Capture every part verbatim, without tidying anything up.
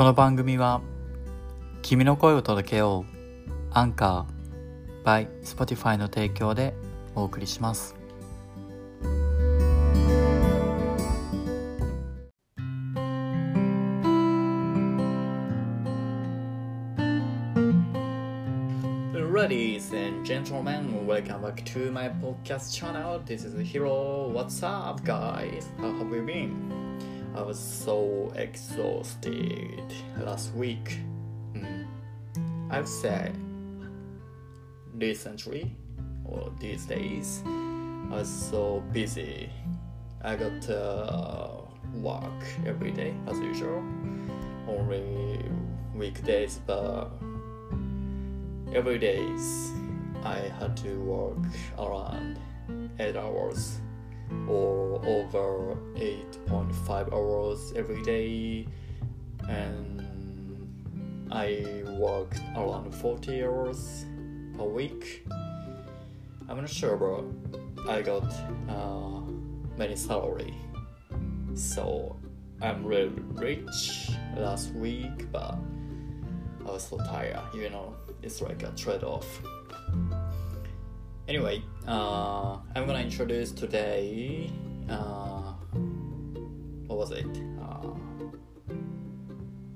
この番組は君の声を届けようアンカー by Spotify の提供でお送りします。Ladies and gentlemen, welcome back to my podcast channel. This is Hiro. What's up, guys? How have you been? I was so exhausted last week. Mm. I'd say recently or these days, I was so busy. I got to uh, work every day as usual, only weekdays, but.Every day, I had to work around eight hours or over eight point five hours every day, and I worked around forty hours per week. I'm not sure, but I got uh, many salary, so I'm really rich last week, but I was so tired, you know.It's like a trade-off. Anyway, uh, I'm gonna introduce today. Uh, what was it? Uh,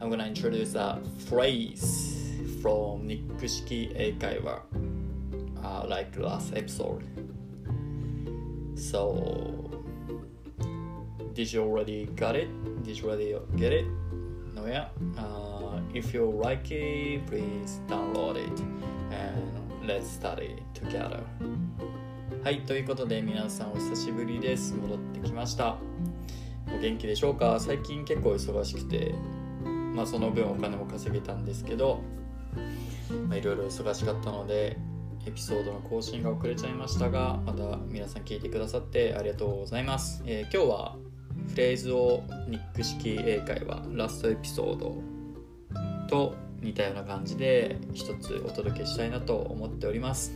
I'm gonna introduce a phrase from Nick-shiki Eikaiwa, uh, like last episode. So, did you already got it? Did you already get it? No, yeah.、Uh, if you like it, please download it and let's study together. はい、ということで皆さんお久しぶりです。戻ってきました。お元気でしょうか？最近結構忙しくて、まあその分お金も稼げたんですけど、まあいろいろ忙しかったのでエピソードの更新が遅れちゃいましたが、また皆さん聞いてくださってありがとうございます。えー、今日はフレーズをNick-shiki Eikaiwaラストエピソードと似たような感じで一つお届けしたいなと思っております。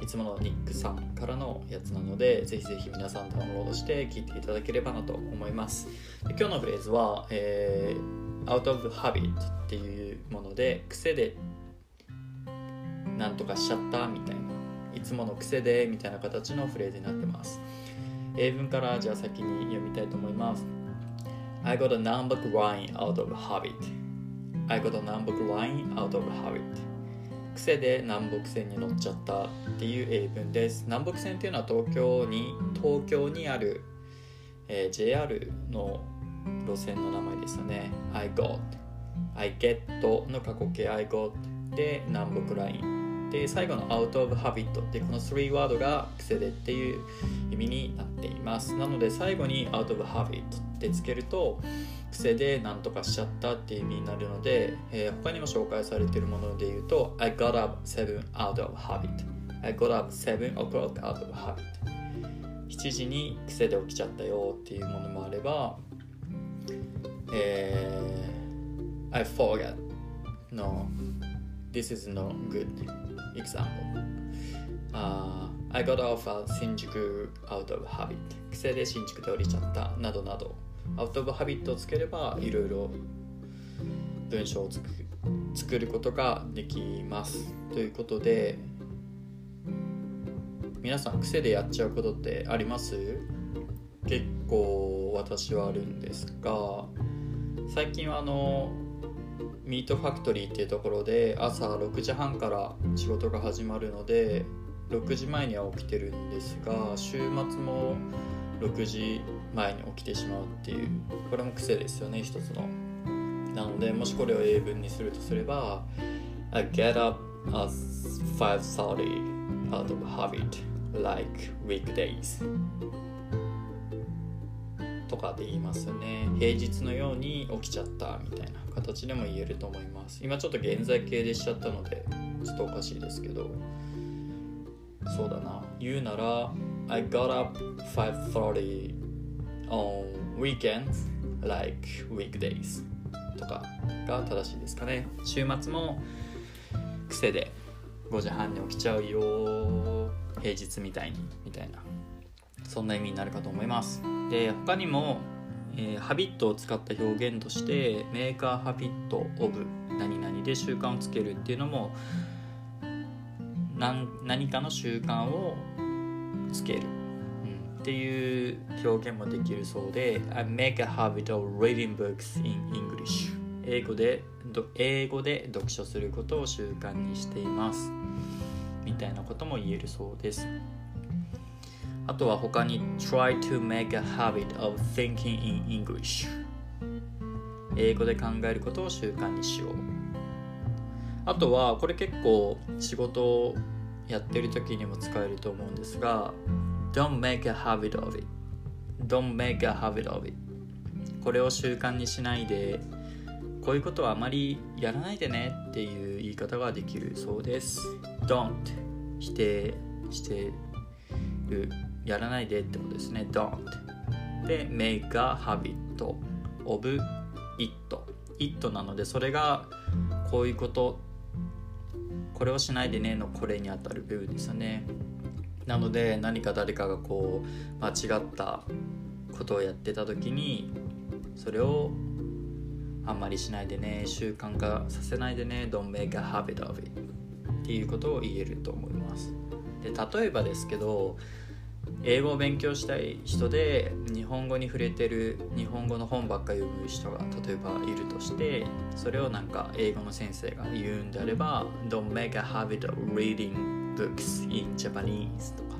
いつものニックさんからのやつなので、ぜひぜひ皆さんダウンロードして聞いていただければなと思います。で、今日のフレーズは、えー、out of habit っていうもので、癖でなんとかしちゃったみたいな、いつもの癖でみたいな形のフレーズになってます。英文からじゃあ先に読みたいと思います。I got a number line out of habit. I got a number line out of habit. 癖で南北線に乗っちゃったっていう英文です。南北線っていうのは東京に、東京にある、えー、ジェイアール の路線の名前ですよね。I got, I get の過去形 I got で南北ライン。で、最後の out of habit ってこのさんワードが癖でっていう意味になっています。なので最後に out of habit ってつけると癖でなんとかしちゃったっていう意味になるので、えー、他にも紹介されているもので言うと I got up seven out of habit I got up seven o'clock out of habit しちじに癖で起きちゃったよっていうものもあれば、えー、I forgot No This is not good.Example、uh, I got off at Shinjuku out of habit 癖で新宿で降りちゃったなどなど out of habit をつければいろいろ文章をつく作ることができます。ということで皆さん癖でやっちゃうことってあります？結構私はあるんですが、最近はあのミートファクトリーっていうところで朝ろくじはんから仕事が始まるのでろくじまえには起きてるんですが、週末もろくじまえに起きてしまうっていう、これも癖ですよね、一つの。なのでもしこれを英文にするとすれば I get up at five thirty out of habit like weekdays とかで言いますよね。平日のように起きちゃったみたいな形でも言えると思います。今ちょっと現在形でしちゃったのでちょっとおかしいですけど、そうだな、言うなら I got up five thirty on weekends like weekdays とかが正しいですかね。週末も癖でごじはんに起きちゃうよ平日みたいにみたいな、そんな意味になるかと思います。で、他にもえー、ハビットを使った表現としてメーカーハビットオブ何々で習慣をつけるっていうのも、何, 何かの習慣をつける、うん、っていう表現もできるそうで、 I make a habit of reading books in English 英語で、英語で読書することを習慣にしていますみたいなことも言えるそうです。あとは他に try to make a habit of thinking in English 英語で考えることを習慣にしよう。あとはこれ結構仕事をやってる時にも使えると思うんですが don't make a habit of it don't make a habit of it これを習慣にしないで、こういうことはあまりやらないでねっていう言い方ができるそうです。 don't 否定してる、やらないでってことですね。 don't で make a habit of it it なので、それがこういうこと、これをしないでねのこれにあたる部分ですよね。なので何か誰かがこう間違ったことをやってた時に、それをあんまりしないでね、習慣化させないでね、 Don't make a habit of it っていうことを言えると思います。で、例えばですけど、英語を勉強したい人で日本語に触れてる、日本語の本ばっか読む人が例えばいるとして、それをなんか英語の先生が言うんであれば Don't make a habit of reading books in Japanese とか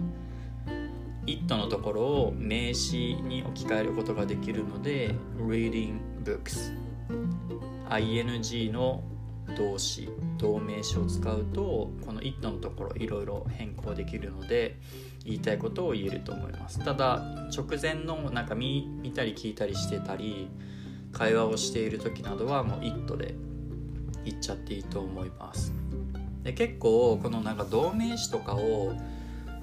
It のところを名詞に置き換えることができるので Reading books ing の動詞、動名詞を使うと、この it のところいろいろ変更できるので、言いたいことを言えると思います。ただ直前のなんか 見, 見たり聞いたりしてたり会話をしている時などはもう it で言っちゃっていいと思います。で、結構このなんか動名詞とかを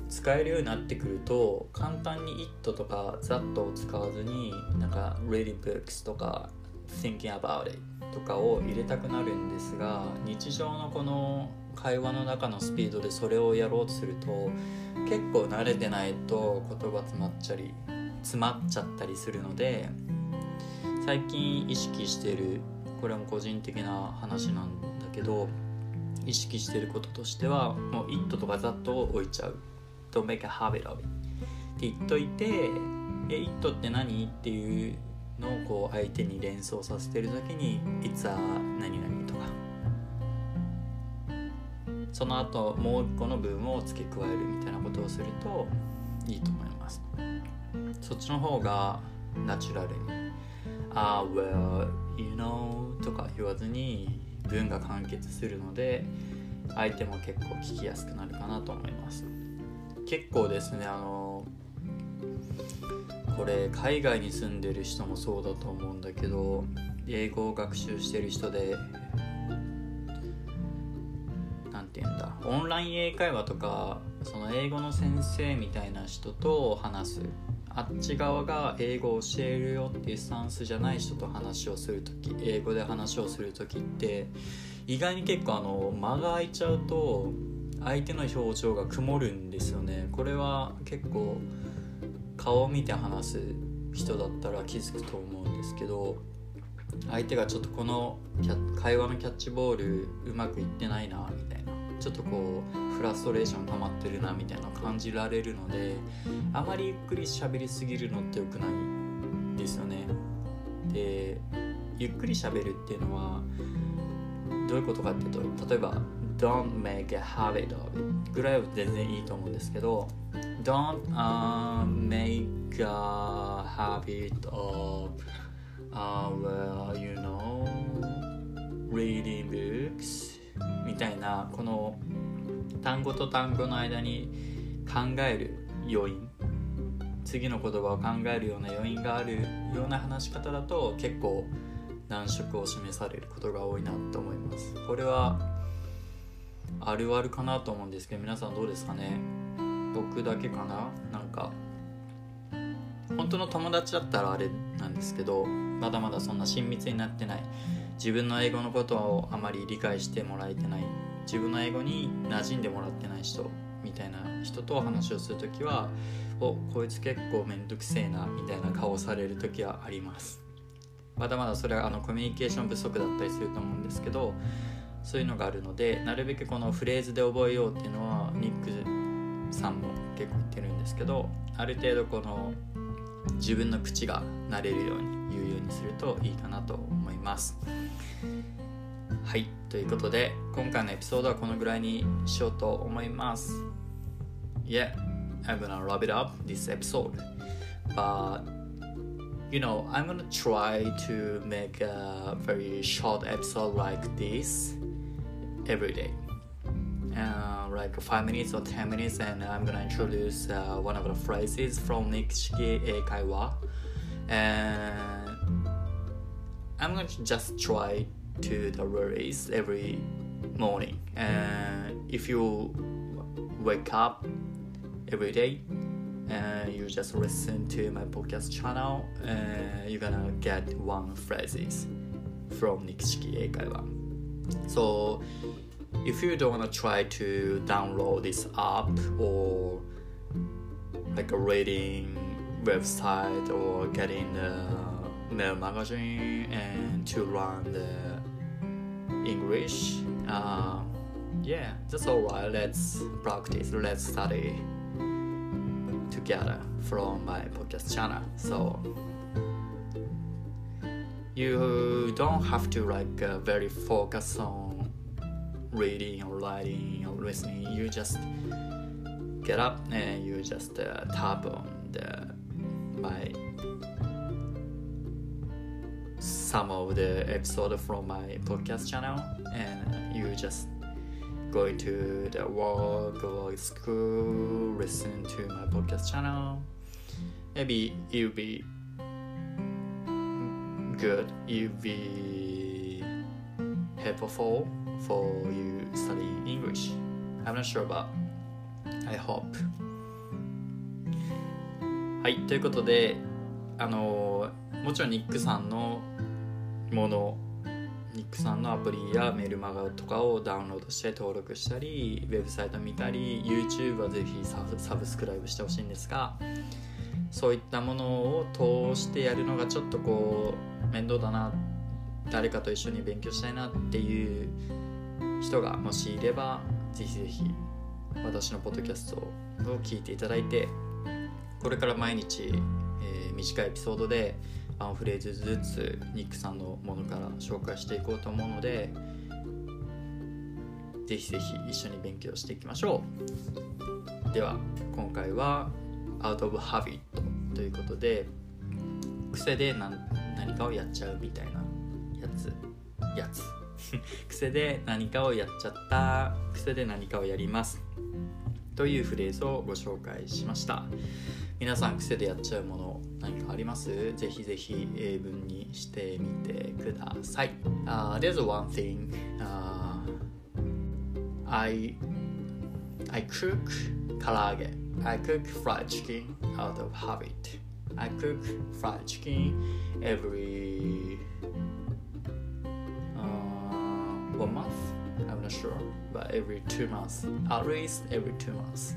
使えるようになってくると、簡単に it とか that を使わずになんか reading books とか thinking about itとかを入れたくなるんですが、日常のこの会話の中のスピードでそれをやろうとすると、結構慣れてないと言葉詰まっちゃり詰まっちゃったりするので、最近意識している、これも個人的な話なんだけど、意識していることとしては、もう it とか that を置いちゃう、 Don't make a habit of it って言っといて、え it って何っていうのをこう相手に連想させてる時に It's a 何々とか、その後もう一個の部分を付け加えるみたいなことをするといいと思います。そっちの方がナチュラルに Ah well you know とか言わずに文が完結するので、相手も結構聞きやすくなるかなと思います。結構ですね、あのこれ海外に住んでる人もそうだと思うんだけど、英語を学習してる人で、なんて言うんだ、オンライン英会話とか、その英語の先生みたいな人と話す、あっち側が英語を教えるよっていうスタンスじゃない人と話をするとき、英語で話をするときって意外に結構あの間が空いちゃうと相手の表情が曇るんですよね。これは結構顔を見て話す人だったら気づくと思うんですけど、相手がちょっとこの会話のキャッチボールうまくいってないなみたいな、ちょっとこうフラストレーション溜まってるなみたいな感じられるので、あまりゆっくり喋りすぎるのって良くないですよね。で、ゆっくり喋るっていうのはどういうことかっていうと、例えば Don't make a habit of it ぐらいは全然いいと思うんですけど、Don't、uh, make a habit of、uh, well, you know, reading books みたいな、この単語と単語の間に考える余韻、次の言葉を考えるような余韻があるような話し方だと結構難色を示されることが多いなと思います。これはあるあるかなと思うんですけど、皆さんどうですかね。僕だけかな。なんか本当の友達だったらあれなんですけど、まだまだそんな親密になってない、自分の英語のことをあまり理解してもらえてない、自分の英語に馴染んでもらってない人みたいな人と話をするときは、おこいつ結構めんどくせえなみたいな顔をされるときはあります。まだまだそれはあのコミュニケーション不足だったりすると思うんですけど、そういうのがあるので、なるべくこのフレーズで覚えようっていうのはニックさんも結構言ってるんですけど、ある程度この自分の口が慣れるように言うようにするといいかなと思います。はい、ということで今回のエピソードはこのぐらいにしようと思います。 Yeah, I'm gonna wrap it up this episode, but you know, I'm gonna try to make a very short episode like this every day, uh, like five minutes or ten minutes, and I'm gonna introduce uh, one of the phrases from Nick-shiki Eikaiwa, and I'm gonna just try to the worries every morning, and if you wake up every day and you just listen to my podcast channel, uh, you're gonna get one phrases from Nick-shiki Eikaiwa. So if you don't wanna try to download this app or like a reading website or getting the mail magazine and to learn the English, uh, yeah, that's alright. Let's practice. Let's study.together from my podcast channel, so you don't have to like uh, very focus on reading or writing or listening. You just get up and you just uh, tap on the my some of the episode from my podcast channel, and you just going to the work or school, listen to my podcast channel. Maybe it'll be good, it'll be helpful for you studying English. I'm not sure, but I hope. はい、ということで、あのもちろんニックさんのものニックさんのアプリやメールマガとかをダウンロードして登録したり、ウェブサイト見たり、 YouTube はぜひサ ブ, サブスクライブしてほしいんですが、そういったものを通してやるのがちょっとこう面倒だな、誰かと一緒に勉強したいなっていう人がもしいれば、ぜひぜひ私のポッドキャストを聞いていただいて、これから毎日、えー、短いエピソードでワンフレーズずつニックさんのものから紹介していこうと思うので、ぜひぜひ一緒に勉強していきましょう。では今回は Out of Habit ということで、癖で 何, 何かをやっちゃうみたいなやつやつ癖で何かをやっちゃった、癖で何かをやりますというフレーズをご紹介しました。皆さん癖でやっちゃうもの何かあります？ぜひぜひ英文にしてみてください。uh, There's one thing、uh, I I cook 唐揚げ I cook fried chicken out of habit. I cook fried chicken every、uh, one month, I'm not sure, but every two months, at least every two months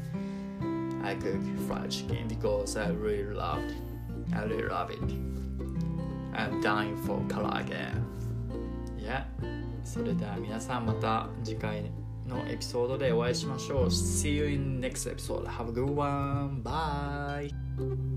I cook fried chicken because I really love it. I really love it. I'm dying for karaage. Yeah. それでは皆さんまた次回のエピソードでお会いしましょう。See you in next episode. Have a good one. Bye.